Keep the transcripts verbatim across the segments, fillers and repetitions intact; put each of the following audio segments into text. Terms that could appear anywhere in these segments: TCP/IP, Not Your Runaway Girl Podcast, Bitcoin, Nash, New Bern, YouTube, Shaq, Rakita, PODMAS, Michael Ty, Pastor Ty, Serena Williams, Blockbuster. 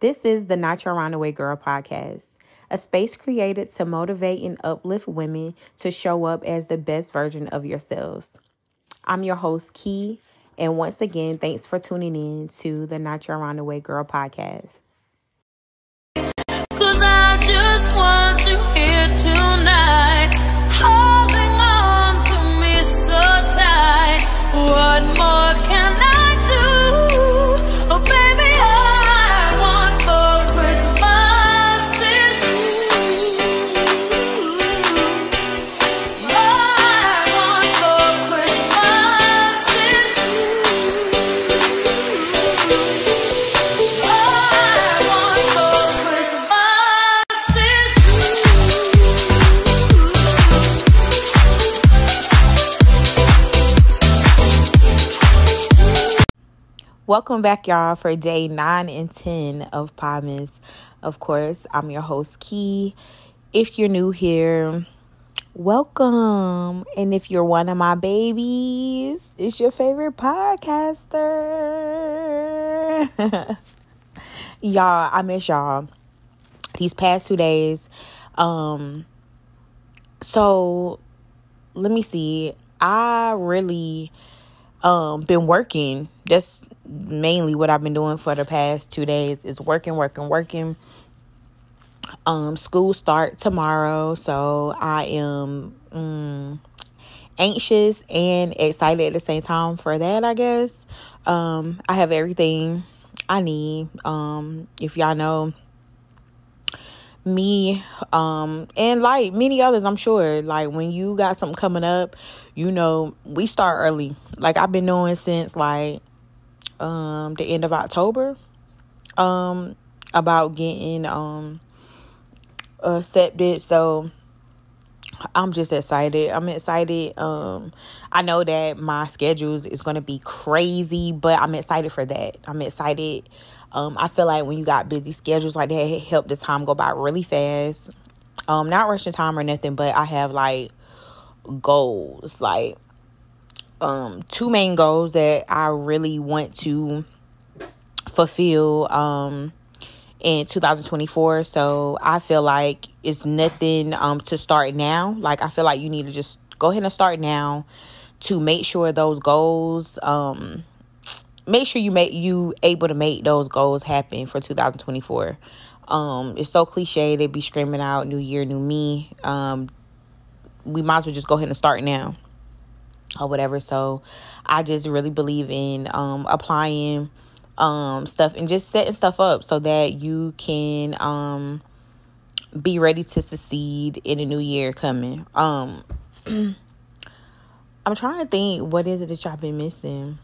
This is the Not Your Runaway Girl Podcast, a space created to motivate and uplift women to show up as the best version of yourselves. I'm your host, Key, and once again, thanks for tuning in to the Not Your Runaway Girl Podcast. Cause I just want you here tonight, holding on to me so tight. What more can I? Welcome back, y'all, for day nine and ten of PODMAS. Of course, I'm your host, Key. If you're new here, welcome. And if you're one of my babies, it's your favorite podcaster. Y'all, I miss y'all these past two days. Um, so let me see. I really um been working. That's mainly what I've been doing for the past two days is working, working, working. Um, school start tomorrow, so I am um, anxious and excited at the same time for that, I guess. Um, I have everything I need. Um, if y'all know me, um, and like many others, I'm sure, like when you got something coming up, you know, we start early. Like I've been doing since like um the end of October um about getting um accepted, so I'm just excited. I'm excited. Um I know that my schedules is gonna be crazy, but I'm excited for that. I'm excited. Um I feel like when you got busy schedules like that, it helped the time go by really fast. Um not rushing time or nothing, but I have like goals, like Um, two main goals that I really want to fulfill um, in two thousand twenty-four. So I feel like it's nothing um, to start now. Like I feel like you need to just go ahead and start now to make sure those goals, um, make sure you make you able to make those goals happen for two thousand twenty-four. Um, it's so cliche. They be screaming out new year, new me. Um, we might as well just go ahead and start now. Or whatever. So I just really believe in um applying um stuff and just setting stuff up so that you can um be ready to succeed in the new year coming. um I'm trying to think, what is it that y'all been missing?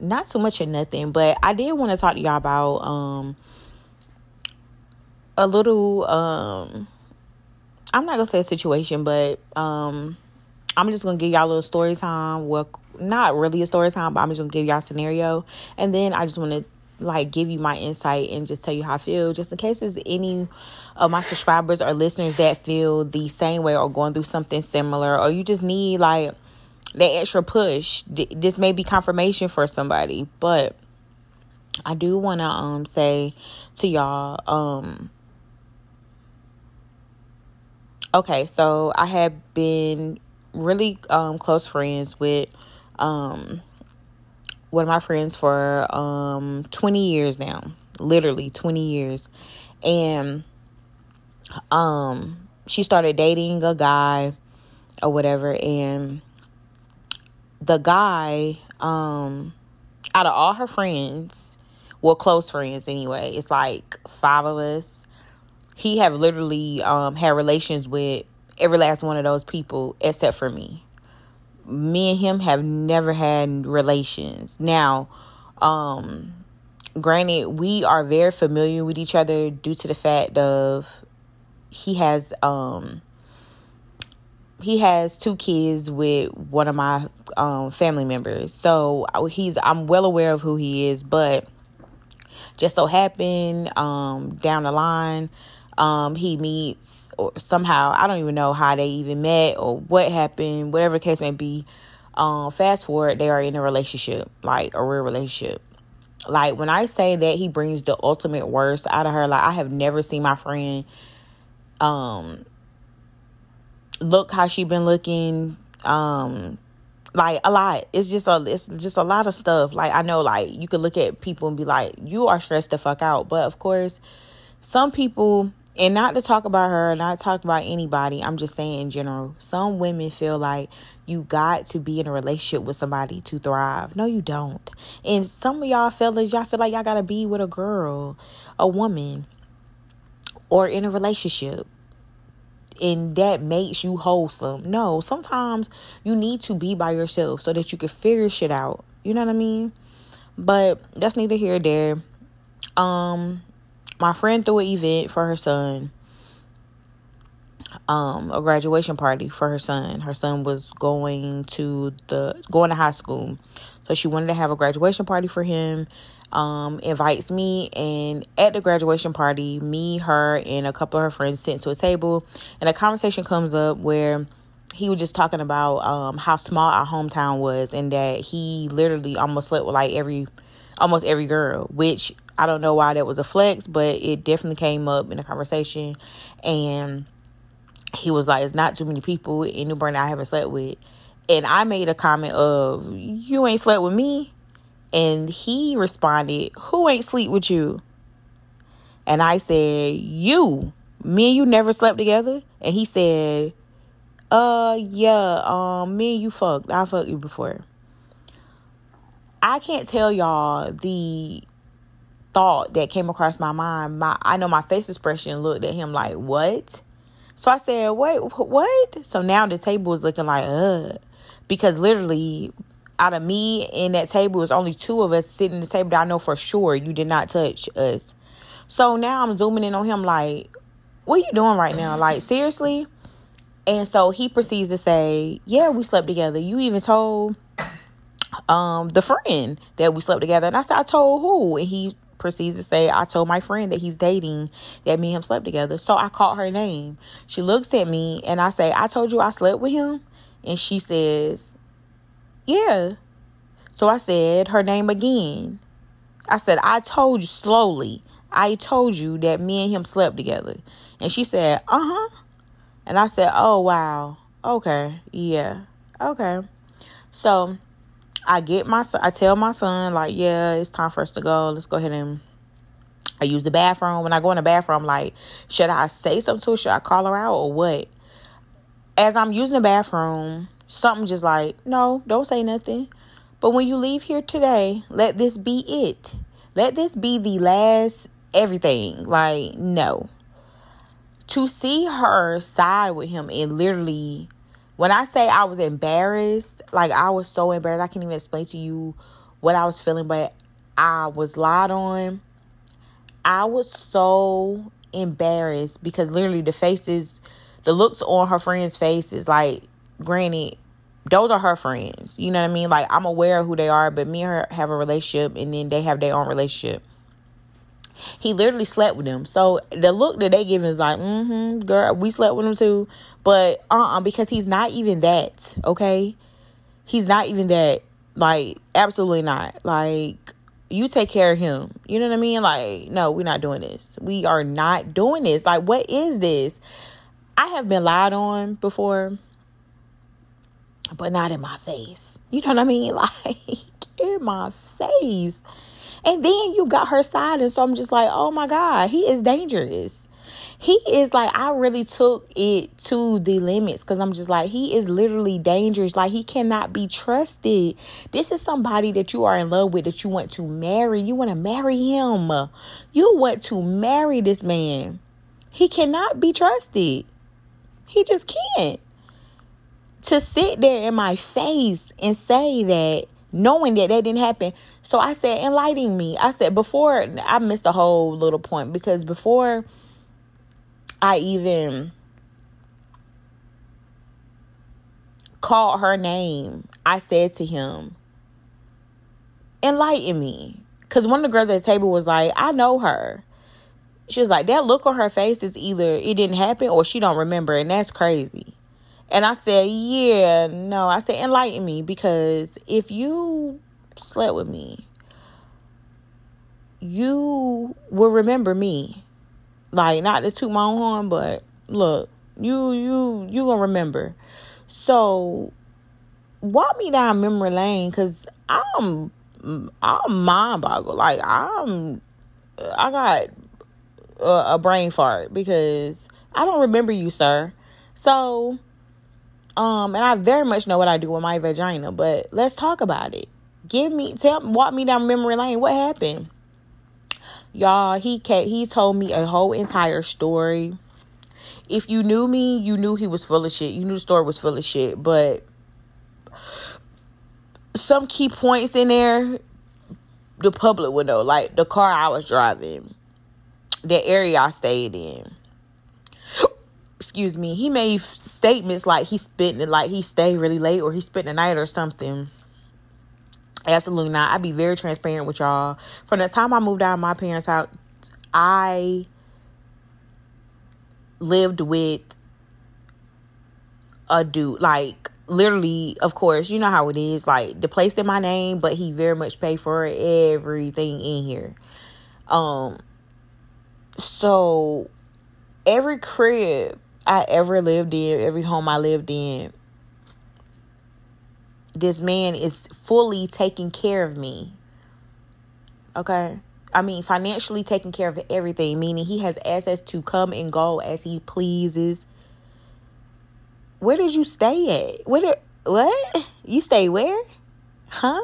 Not too much or nothing, but I did want to talk to y'all about um a little um I'm not gonna say a situation, but um I'm just going to give y'all a little story time. Well, not really a story time, but I'm just going to give y'all a scenario. And then I just want to, like, give you my insight and just tell you how I feel. Just in case there's any of my subscribers or listeners that feel the same way or going through something similar. Or you just need, like, that extra push. This may be confirmation for somebody. But I do want to um say to y'all, um... okay, so I have been really um close friends with um one of my friends for um twenty years now, literally twenty years, and um she started dating a guy or whatever, and the guy, um out of all her friends, well, close friends anyway, it's like five of us, he have literally um had relations with every last one of those people except for me. Me and him have never had relations. Now, um, granted, we are very familiar with each other due to the fact of he has um he has two kids with one of my um family members. So he's I'm well aware of who he is, but just so happened um down the line um he meets, or somehow, I don't even know how they even met or what happened, whatever the case may be. Um, fast forward, they are in a relationship, like a real relationship. Like, when I say that he brings the ultimate worst out of her, like, I have never seen my friend um, look how she been looking, um, like, a lot. It's just a, it's just a lot of stuff. Like, I know, like, you could look at people and be like, you are stressed the fuck out. But, of course, some people, and not to talk about her, not to talk about anybody, I'm just saying in general, some women feel like you got to be in a relationship with somebody to thrive. No, you don't. And some of y'all fellas, y'all feel like y'all got to be with a girl, a woman, or in a relationship, and that makes you wholesome. No, sometimes you need to be by yourself so that you can figure shit out. You know what I mean? But that's neither here nor there. Um, my friend threw an event for her son. Um, a graduation party for her son. Her son was going to the going to high school, so she wanted to have a graduation party for him. Um, invites me, and at the graduation party, me, her, and a couple of her friends sit to a table, and a conversation comes up where he was just talking about um how small our hometown was, and that he literally almost slept with like every, almost every girl, which I don't know why that was a flex, but it definitely came up in the conversation, and he was like, it's not too many people in New Bern I haven't slept with. And I made a comment of, you ain't slept with me? And he responded, who ain't sleep with you? And I said, you. Me and you never slept together? And he said, uh, yeah, um, me and you fucked. I fucked you before. I can't tell y'all the thought that came across my mind. My I know my face expression looked at him like, what? So I said, wait, what? So now the table is looking like, uh, because literally out of me and that table, it's only two of us sitting at the table that I know for sure you did not touch us. So now I'm zooming in on him like, what are you doing right now? Like, seriously? And so he proceeds to say, yeah, we slept together. You even told um the friend that we slept together. And I said, I told who? And he proceeds to say, I told my friend that he's dating, that me and him slept together. So I called her name. She looks at me and I say, I told you I slept with him? And she says, yeah. So I said her name again. I said, I told you slowly. I told you that me and him slept together. And she said, uh-huh. And I said, oh, wow. Okay. Yeah. Okay. So I get my son, I tell my son, like, yeah, it's time for us to go. Let's go ahead and I use the bathroom. When I go in the bathroom, I'm like, should I say something to her? Should I call her out or what? As I'm using the bathroom, something just like, no, don't say nothing. But when you leave here today, let this be it. Let this be the last everything. Like, no. To see her side with him and literally, when I say I was embarrassed, like, I was so embarrassed, I can't even explain to you what I was feeling, but I was lied on. I was so embarrassed because literally the faces, the looks on her friends' faces, like, granted, those are her friends. You know what I mean? Like, I'm aware of who they are, but me and her have a relationship, and then they have their own relationship. He literally slept with them. So the look that they give is like, mm-hmm, girl, we slept with him too. But uh-uh, because he's not even that, okay? He's not even that. Like, absolutely not. Like, you take care of him. You know what I mean? Like, no, we're not doing this. We are not doing this. Like, what is this? I have been lied on before, but not in my face. You know what I mean? Like, in my face. And then you got her side. And so I'm just like, oh, my God, he is dangerous. He is like, I really took it to the limits because I'm just like, he is literally dangerous. Like, he cannot be trusted. This is somebody that you are in love with, that you want to marry. You want to marry him. You want to marry this man. He cannot be trusted. He just can't. To sit there in my face and say that, knowing that that didn't happen. So I said, enlighten me. I said, before, I missed a whole little point, because before I even called her name, I said to him, enlighten me. Because one of the girls at the table was like, I know her. She was like, that look on her face is either it didn't happen or she don't remember. And that's crazy. And I said, yeah, no. I said, enlighten me, because if you slept with me, you will remember me. Like, not to toot my own horn, but look, you, you, you gonna remember. So walk me down memory lane, because I'm, I'm mind boggled. Like, I'm, I got a, a brain fart because I don't remember you, sir. So, um, and I very much know what I do with my vagina, but let's talk about it. Give me, tell, walk me down memory lane. What happened? Y'all, he came, he told me a whole entire story. If you knew me, you knew he was full of shit. You knew the story was full of shit, but some key points in there, the public would know, like the car I was driving, the area I stayed in. Excuse me. He made statements like he spent it, like he stayed really late or he spent the night or something. Absolutely not. I be very transparent with y'all. From the time I moved out of my parents' house, I lived with a dude. Like, literally, of course, you know how it is. Like, the place in my name, but he very much paid for everything in here. Um, so every crib I ever lived in, every home I lived in, this man is fully taking care of me. Okay? I mean, financially taking care of everything, meaning he has access to come and go as he pleases. Where did you stay at? Where did, what? You stay where? Huh?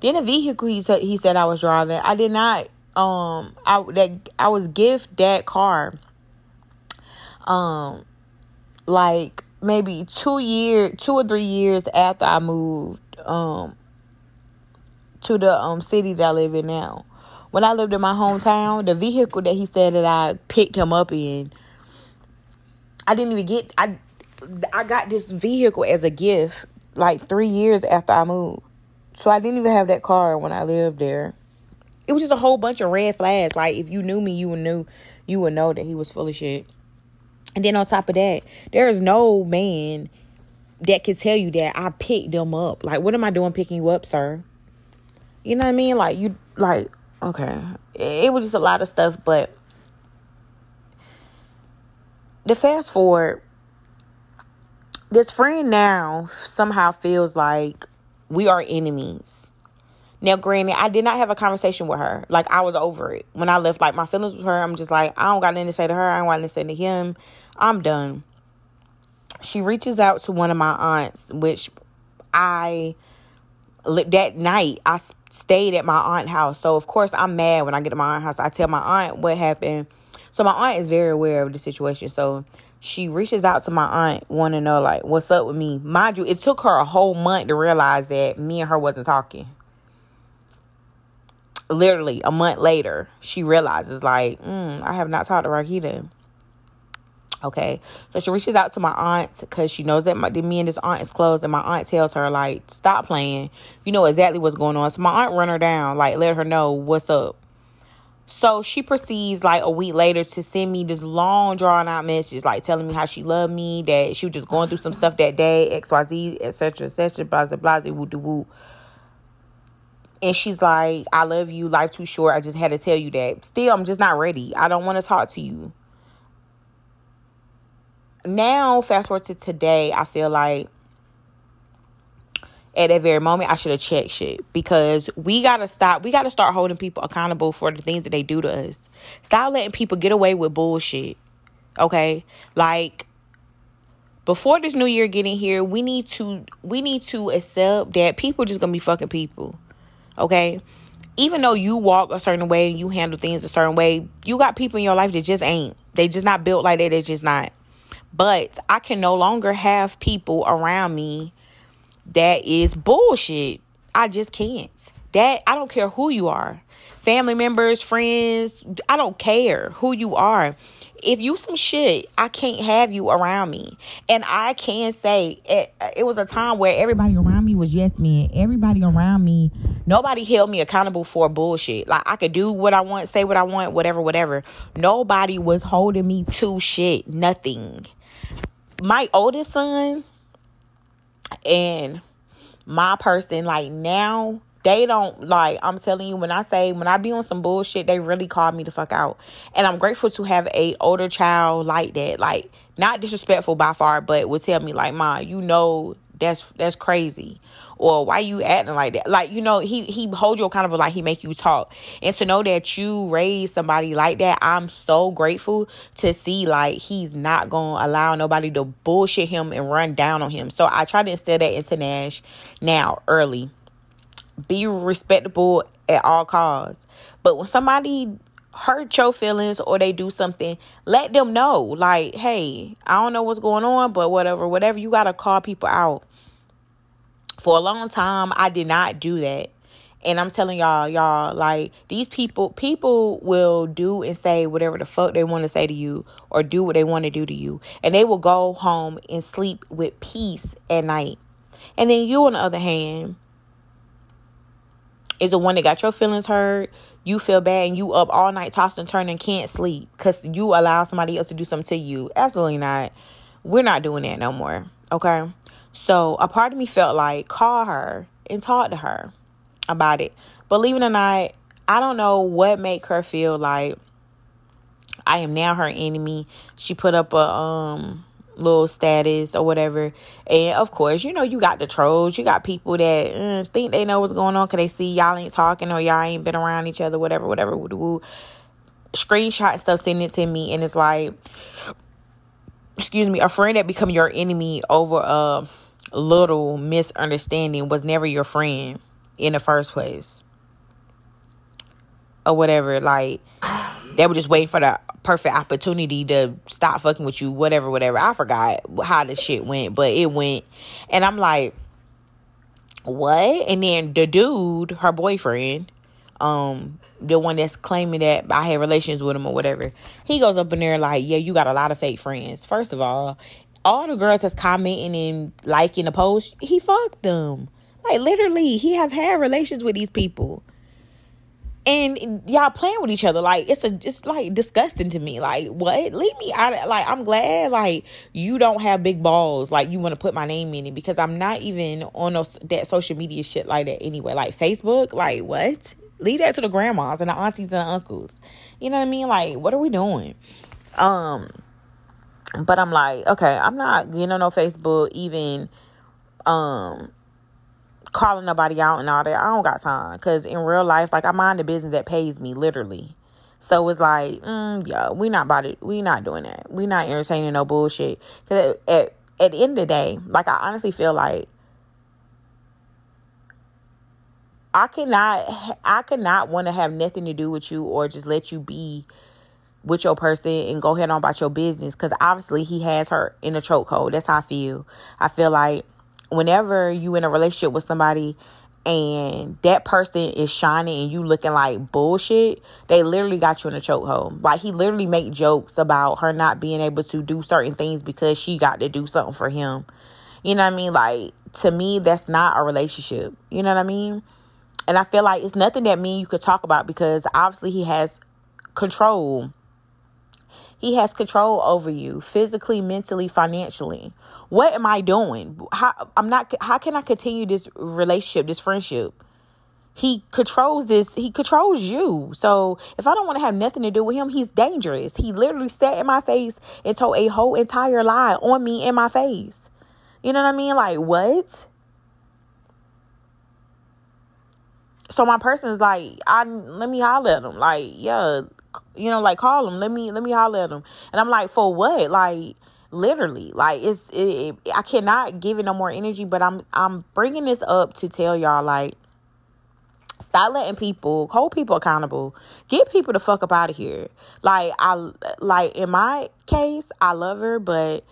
Then a vehicle he said, he said I was driving. I did not. Um, I, that, I was gift that car. Um, like... maybe two year, two or three years after I moved um, to the um, city that I live in now. When I lived in my hometown, the vehicle that he said that I picked him up in, I didn't even get, I, I got this vehicle as a gift like three years after I moved. So I didn't even have that car when I lived there. It was just a whole bunch of red flags. Like, if you knew me, you would know, you would know that he was full of shit. And then on top of that, there is no man that can tell you that I picked them up. Like, what am I doing picking you up, sir? You know what I mean? Like, you, like, okay. It was just a lot of stuff, but the fast forward, this friend now somehow feels like we are enemies. Now, granted, I did not have a conversation with her. Like, I was over it. When I left, like, my feelings with her, I'm just like, I don't got nothing to say to her. I don't got nothing to say to him. I'm done. She reaches out to one of my aunts, which I, that night, I stayed at my aunt's house. So, of course, I'm mad when I get to my aunt's house. I tell my aunt what happened. So, my aunt is very aware of the situation. So, she reaches out to my aunt, want to know, like, what's up with me. Mind you, it took her a whole month to realize that me and her wasn't talking. Literally a month later, she realizes, like, mm, I have not talked to Rakita. Okay. So she reaches out to my aunt because she knows that my, me and this aunt is close. And my aunt tells her, like, stop playing. You know exactly what's going on. So my aunt run her down, like, let her know what's up. So she proceeds, like, a week later to send me this long, drawn-out message, like, telling me how she loved me, that she was just going through some stuff that day, X, Y, Z, et cetera, et cetera, blah, blah, blah, blah, blah, blah. And she's like, I love you. Life too short. I just had to tell you that. Still, I'm just not ready. I don't want to talk to you. Now, fast forward to today, I feel like at that very moment, I should have checked shit. Because we got to stop. We got to start holding people accountable for the things that they do to us. Stop letting people get away with bullshit. Okay? Like, before this new year getting here, we need to, we need to accept that people just going to be fucking people. Okay, even though you walk a certain way and you handle things a certain way, you got people in your life that just ain't. They just not built like that. They just not. But I can no longer have people around me that is bullshit. I just can't. That I don't care who you are. Family members, friends. I don't care who you are. If you some shit, I can't have you around me. And I can say it, it was a time where everybody around me was yes men. Everybody around me, nobody held me accountable for bullshit. Like, I could do what I want, say what I want, whatever, whatever. Nobody was holding me to shit, nothing. My oldest son and my person, like, now they don't, like, I'm telling you, when I say, when I be on some bullshit, they really call me the fuck out. And I'm grateful to have a older child like that, like, not disrespectful by far, but would tell me, like, Ma, you know, that's that's crazy, or why you acting like that? Like, you know, he he hold you accountable, like he make you talk. And to know that you raised somebody like that, I'm so grateful to see, like, he's not gonna allow nobody to bullshit him and run down on him. So I try to instill that into Nash now early. Be respectable at all costs. But when somebody hurt your feelings or they do something, let them know, like, hey, I don't know what's going on, but whatever, whatever, you gotta call people out. For a long time, I did not do that. And I'm telling y'all, y'all, like, these people, people will do and say whatever the fuck they want to say to you or do what they want to do to you. And they will go home and sleep with peace at night. And then you, on the other hand, is the one that got your feelings hurt. You feel bad and you up all night, toss and turn and can't sleep because you allow somebody else to do something to you. Absolutely not. We're not doing that no more. Okay. So a part of me felt like, call her and talk to her about it. Believe it or not, I don't know what make her feel like I am now her enemy. She put up a um little status or whatever. And of course, you know, you got the trolls. You got people that mm, think they know what's going on because they see y'all ain't talking or y'all ain't been around each other, whatever, whatever. Woo, woo. Screenshot stuff, send it to me. And it's like, excuse me, a friend that become your enemy over a little misunderstanding was never your friend in the first place or whatever. Like, they were just waiting for the perfect opportunity to stop fucking with you, whatever, whatever. I forgot how the shit went, but it went. And I'm like, what? And then the dude, her boyfriend, um, the one that's claiming that I had relations with him or whatever, he goes up in there like, yeah, you got a lot of fake friends. First of all, all the girls that's commenting and liking the post, he fucked them. Like, literally, he have had relations with these people. And y'all playing with each other. Like, it's a just like disgusting to me. Like, what? Leave me out of, like, I'm glad, like, you don't have big balls. Like, you want to put my name in it, because I'm not even on those, that social media shit like that anyway. Like, Facebook, like, what? Leave that to the grandmas and the aunties and the uncles. You know what I mean? Like, what are we doing? Um, but I'm like, okay, I'm not getting on no Facebook, even um, calling nobody out and all that. I don't got time. Because in real life, like, I mind the business that pays me, literally. So it's like, mm, yeah, we not about it. We not doing that. We not entertaining no bullshit. Because at, at, at the end of the day, like, I honestly feel like I cannot, I cannot want to have nothing to do with you or just let you be with your person and go ahead on about your business. Because obviously he has her in a chokehold. That's how I feel. I feel like whenever you in a relationship with somebody and that person is shining and you looking like bullshit, they literally got you in a chokehold. Like, he literally make jokes about her not being able to do certain things because she got to do something for him. You know what I mean? Like, to me, that's not a relationship. You know what I mean? And I feel like it's nothing that me and you could talk about, because obviously he has control. He has control over you physically, mentally, financially. What am I doing? How I'm not. How can I continue this relationship, this friendship? He controls this. He controls you. So if I don't want to have nothing to do with him, he's dangerous. He literally sat in my face and told a whole entire lie on me in my face. You know what I mean? Like, what? So my person is like, I let me holler at him. Like, yeah, you know, like, call him. Let me let me holler at him. And I'm like, for what? Like, literally, like, it's it, it, I cannot give it no more energy. But I'm I'm bringing this up to tell y'all, like, stop letting people, hold people accountable. Get people the fuck up out of here. Like, I like in my case, I love her, but.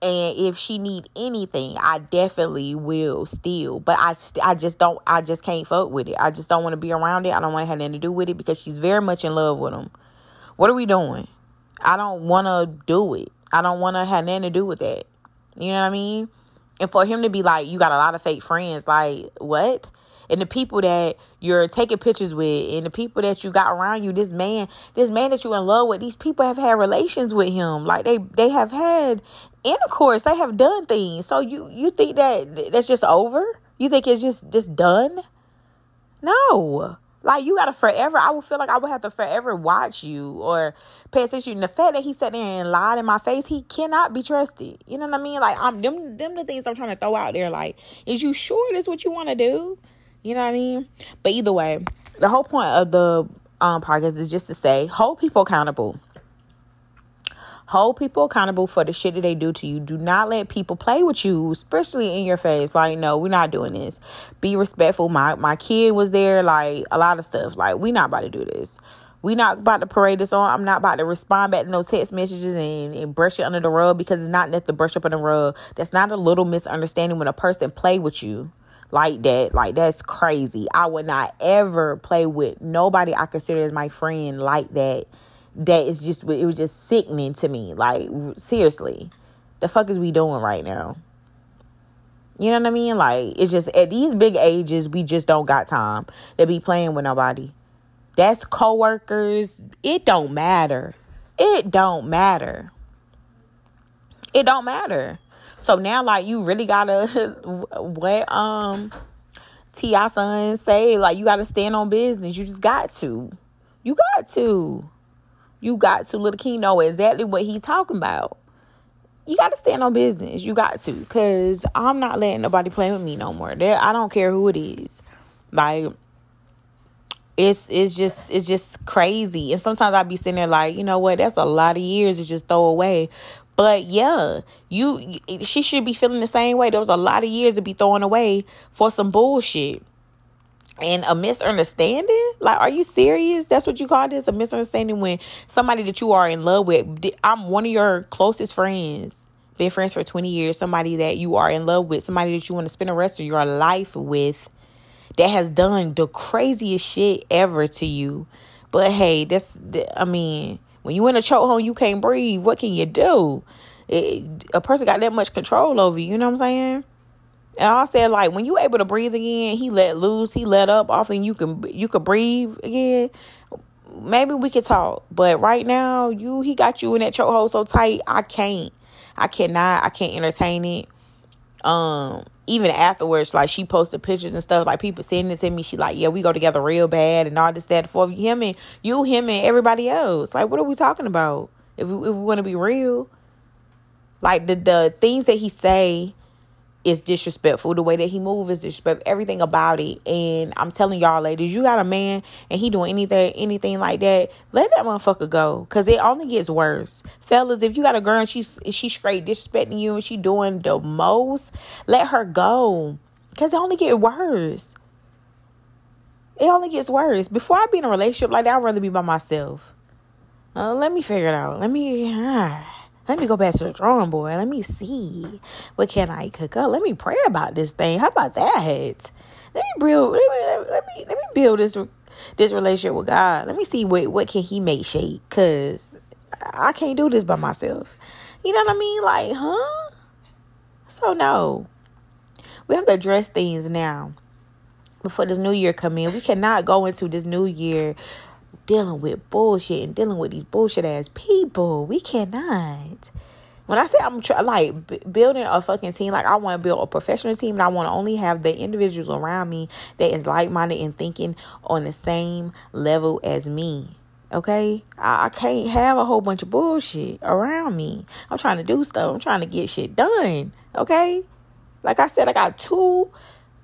And if she need anything, I definitely will still. But I, st- I just don't, I just can't fuck with it. I just don't want to be around it. I don't want to have nothing to do with it, because she's very much in love with him. What are we doing? I don't want to do it. I don't want to have nothing to do with that. You know what I mean? And for him to be like, you got a lot of fake friends. Like, what? And the people that you're taking pictures with and the people that you got around you, this man, this man that you in love with, these people have had relations with him. Like, they, they have had intercourse. They have done things. So you, you think that that's just over? You think it's just, just done? No. Like, you got to forever, I would feel like I would have to forever watch you or pay attention. And the fact that he sat there and lied in my face, he cannot be trusted. You know what I mean? Like, I'm them, them the things I'm trying to throw out there. Like, is you sure that's what you want to do? You know what I mean? But either way, the whole point of the um, podcast is just to say, hold people accountable. Hold people accountable for the shit that they do to you. Do not let people play with you, especially in your face. Like, no, we're not doing this. Be respectful. My my kid was there, like, a lot of stuff. Like, we not about to do this. We not about to parade this on. I'm not about to respond back to no text messages and, and brush it under the rug, because it's not nothing to brush up under the rug. That's not a little misunderstanding when a person play with you like that. Like, that's crazy. I would not ever play with nobody I consider as my friend like that. That is just, it was just sickening to me. Like, seriously, the fuck is we doing right now? You know what I mean? Like, it's just, at these big ages, we just don't got time to be playing with nobody. That's coworkers. It don't matter. It don't matter. It don't matter. So now, like, you really gotta, what, um, T I son say, like, you gotta stand on business. You just got to. You got to. You got to, little King know exactly what he talking about. You got to stand on business. You got to, because I'm not letting nobody play with me no more. They're, I don't care who it is. Like, it's it's just it's just crazy. And sometimes I be sitting there like, you know what? That's a lot of years to just throw away. But yeah, you she should be feeling the same way. There was a lot of years to be throwing away for some bullshit. And a misunderstanding? Like, are you serious? That's what you call this? A misunderstanding when somebody that you are in love with, I'm one of your closest friends, been friends for twenty years, somebody that you are in love with, somebody that you want to spend the rest of your life with, that has done the craziest shit ever to you. But hey, that's, I mean, when you in a chokehold, you can't breathe. What can you do? It, a person got that much control over you, you know what I'm saying? And I said, like, when you able to breathe again, he let loose, he let up, often you can you can breathe again. Maybe we could talk. But right now, you he got you in that chokehold so tight, I can't. I cannot. I can't entertain it. Um, even afterwards, like, she posted pictures and stuff. Like, people sending it to me. She like, yeah, we go together real bad and all this, that, and forth. Him and you, him and everybody else. Like, what are we talking about? If we, if we want to be real, like, the the things that he say is disrespectful. The way that he moves is disrespectful. Everything about it. And I'm telling y'all, ladies, you got a man and he doing anything, anything like that, let that motherfucker go, because it only gets worse. Fellas, if you got a girl and she's she straight disrespecting you and she doing the most, let her go, because it only get worse. It only gets worse. Before I be in a relationship like that, I'd rather be by myself. Uh, let me figure it out. Let me... Uh, Let me go back to the drawing board. Let me see. What can I cook up? Let me pray about this thing. How about that? Let me build let me let me, let me build this this relationship with God. Let me see what, what can he make shake, because I can't do this by myself. You know what I mean? Like, huh? So no. We have to address things now before this new year come in. We cannot go into this new year dealing with bullshit and dealing with these bullshit ass people. We cannot. When I say I'm try- like b- building a fucking team, like, I want to build a professional team, and I want to only have the individuals around me that is like-minded and thinking on the same level as me. Okay, I, I can't have a whole bunch of bullshit around me. I'm trying to do stuff. I'm trying to get shit done. Okay, like I said, I got two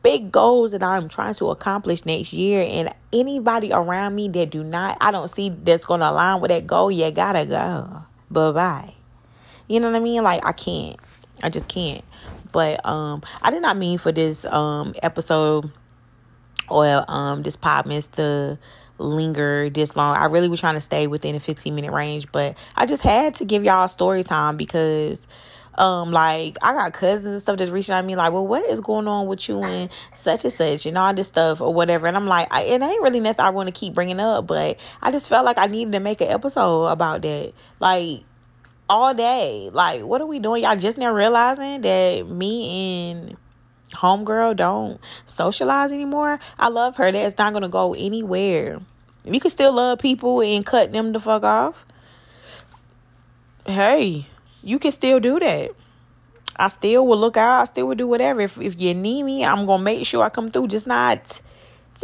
big goals that I'm trying to accomplish next year, and anybody around me that do not, I don't see that's going to align with that goal, you gotta go. Bye-bye. You know what I mean? Like, I can't. I just can't. But um, I did not mean for this um episode or um this PODMAS to linger this long. I really was trying to stay within a fifteen minute range, but I just had to give y'all story time, because Um, like, I got cousins and stuff that's reaching out to me like, well, what is going on with you and such and such and all this stuff or whatever. And I'm like, I, it ain't really nothing I want to keep bringing up, but I just felt like I needed to make an episode about that. Like, all day. Like, what are we doing? Y'all just now realizing that me and homegirl don't socialize anymore. I love her. That's not going to go anywhere. You can still love people and cut them the fuck off. Hey. You can still do that. I still will look out. I still will do whatever. If if you need me, I'm going to make sure I come through. Just not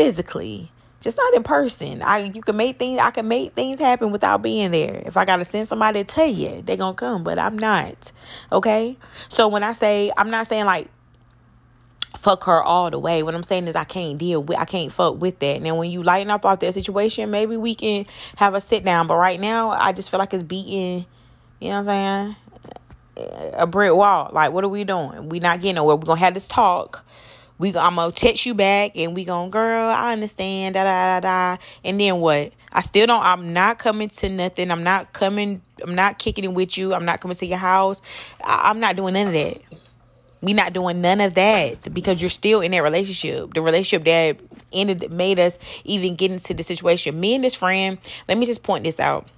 physically, just not in person. I you can make things I can make things happen without being there. If I gotta send somebody to tell you, they're gonna come, but I'm not. Okay? So when I say, I'm not saying like fuck her all the way. What I'm saying is I can't deal with, I can't fuck with that. Now, when you lighten up off that situation, maybe we can have a sit down. But right now, I just feel like it's beating, you know what I'm saying, a brick wall. Like, what are we doing? We not getting nowhere. We're going to have this talk. We, I'm going to text you back and we going, girl, I understand, da, da, da, da. And then what? I still don't, I'm not coming to nothing. I'm not coming, I'm not kicking it with you. I'm not coming to your house. I, I'm not doing none of that. We not doing none of that because you're still in that relationship. The relationship that ended made us even get into the situation. Me and this friend, let me just point this out.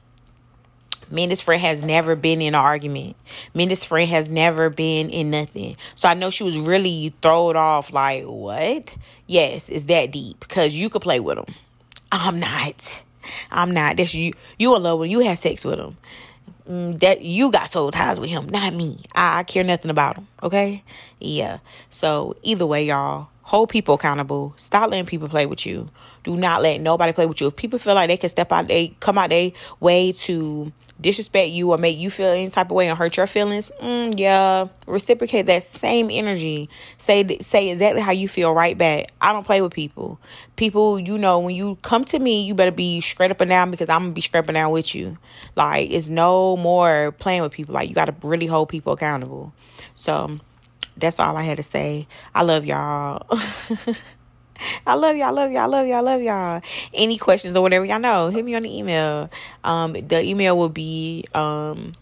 Me and this friend has never been in an argument. Me and this friend has never been in nothing. So I know she was really thrown off like, what? Yes, it's that deep because you could play with him. I'm not. I'm not. That's you. You alone when you had sex with him. That you got soul ties with him, not me. I, I care nothing about him. Okay, yeah. So either way, y'all, hold people accountable. Stop letting people play with you. Do not let nobody play with you. If people feel like they can step out, they come out their way to disrespect you or make you feel any type of way and hurt your feelings. Mm, yeah, reciprocate that same energy. Say say exactly how you feel right back. I don't play with people. People, you know, when you come to me, you better be straight up and down because I'm gonna be straight up and down with you. Like, it's no more playing with people. Like, you gotta really hold people accountable. So that's all I had to say. I love y'all. I love y'all, love y'all, love y'all, love y'all. Any questions or whatever y'all know, hit me on the email. Um, the email will be um,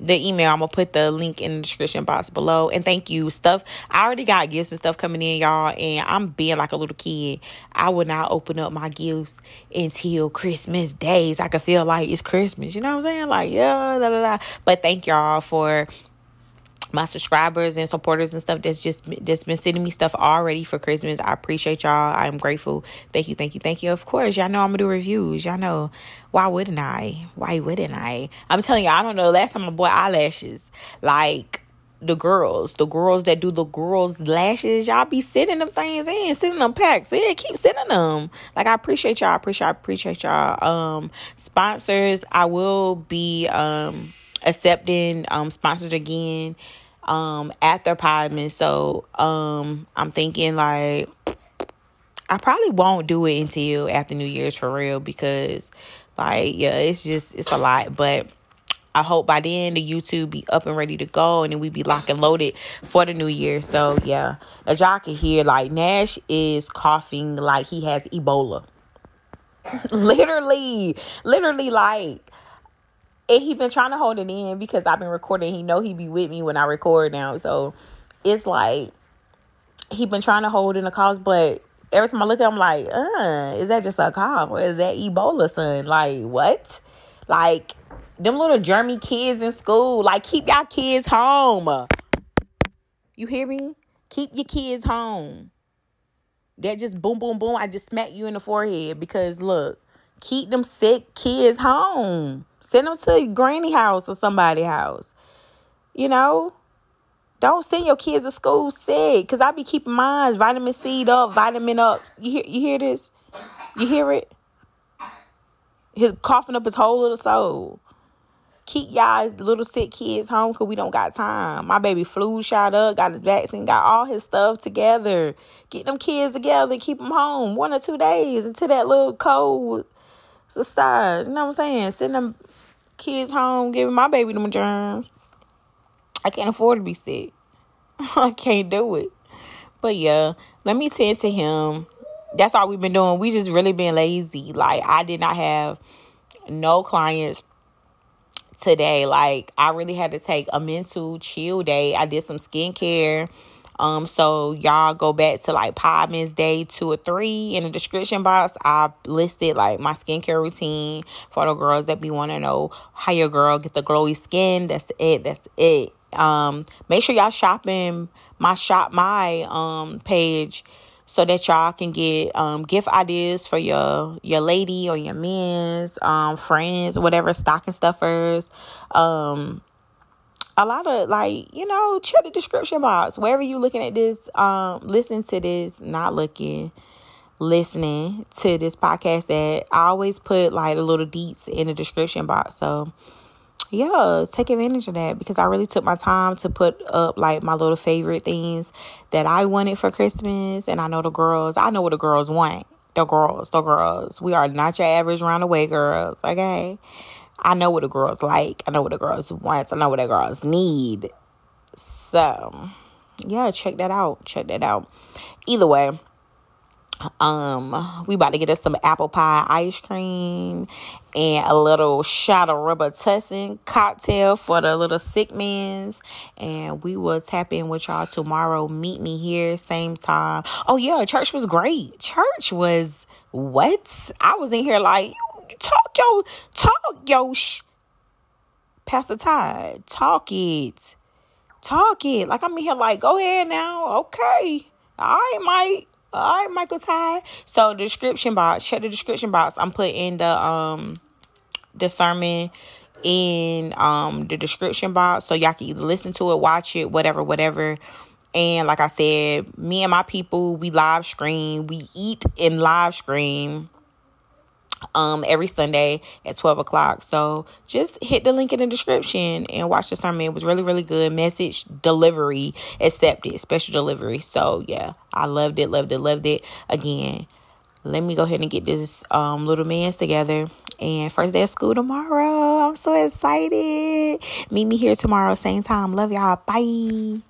the email. I'm gonna put the link in the description box below. And thank you, stuff. I already got gifts and stuff coming in, y'all. And I'm being like a little kid. I will not open up my gifts until Christmas days. I can feel like it's Christmas. You know what I'm saying? Like, yeah, da da da. But thank y'all for my subscribers and supporters and stuff that's just that's been sending me stuff already for Christmas. I appreciate y'all. I am grateful. Thank you, thank you, thank you. Of course, y'all know I'm gonna do reviews. Y'all know, why wouldn't I? Why wouldn't I? I'm telling you, I don't know. Last time I bought eyelashes, like the girls, the girls that do the girls' lashes, y'all be sending them things in, sending them packs in, keep sending them. Like, I appreciate y'all. I appreciate, I appreciate y'all. Um, sponsors, I will be um accepting um sponsors again. Um, after Podman, so um, I'm thinking like I probably won't do it until after New Year's for real because, like, yeah, it's just it's a lot. But I hope by then the YouTube be up and ready to go, and then we be locked and loaded for the New Year. So yeah, as y'all can hear, like Nash is coughing like he has Ebola. literally, literally, like. And he been trying to hold it in because I've been recording. He know he be with me when I record now. So it's like he been trying to hold in the cough. But every time I look at him, I'm like, uh, is that just a cough? Or is that Ebola, son? Like, what? Like, them little germy kids in school. Like, keep y'all kids home. You hear me? Keep your kids home. That just boom, boom, boom. I just smack you in the forehead because, look, keep them sick kids home. Send them to granny house or somebody's house. You know, don't send your kids to school sick. Cause I be keeping mine vitamin C'd up, vitamin up. You hear, you hear this? You hear it? He's coughing up his whole little soul. Keep y'all little sick kids home cause we don't got time. My baby flu shot up, got his vaccine, got all his stuff together. Get them kids together and keep them home one or two days until that little cold subsides. You know what I'm saying? Send them kids home, giving my baby them germs. I can't afford to be sick. I can't do it. But yeah, let me tend to him. That's all we've been doing. We just really been lazy. Like, I did not have no clients today. Like, I really had to take a mental chill day. I did some skincare. Um, so y'all go back to like Podman's day two or three in the description box. I listed like my skincare routine for the girls that be want to know how your girl get the glowy skin. That's it. That's it. Um, make sure y'all shopping my shop, my, um, page so that y'all can get, um, gift ideas for your, your lady or your men's, um, friends, whatever, stocking stuffers, um, a lot of, like, you know, check the description box. Wherever you looking at this, um, listening to this, not looking. listening to this podcast at. I always put like the little deets in the description box. So yeah, take advantage of that, because I really took my time to put up like my little favorite things that I wanted for Christmas. And I know the girls, I know what the girls want. The girls, the girls. We are not your average runaway girls, okay? I know what the girls like. I know what the girls want. I know what the girls need. So, yeah, check that out. Check that out. Either way, um, we about to get us some apple pie ice cream and a little shot of rubber tussin cocktail for the little sick mans. And we will tap in with y'all tomorrow. Meet me here, same time. Oh, yeah, church was great. Church was what? I was in here like... Talk yo, talk yo, sh- Pastor Ty, talk it, talk it. Like, I'm in here like, go ahead now, okay, all right, Mike, all right, Michael Ty. So description box, check the description box. I'm putting the um the sermon in um the description box, so y'all can either listen to it, watch it, whatever, whatever. And like I said, me and my people, we live stream, we eat and live stream. Um, every Sunday at twelve o'clock. So just hit the link in the description and watch the sermon. It was really, really good. Message delivery accepted, special delivery. So yeah, I loved it, loved it, loved it. Again, let me go ahead and get this um little man's together. And first day of school tomorrow. I'm so excited. Meet me here tomorrow, same time. Love y'all. Bye.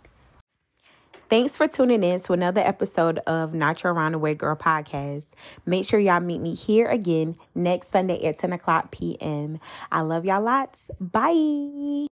Thanks for tuning in to another episode of Not Your Runaway Girl Podcast. Make sure y'all meet me here again next Sunday at ten o'clock p.m. I love y'all lots. Bye.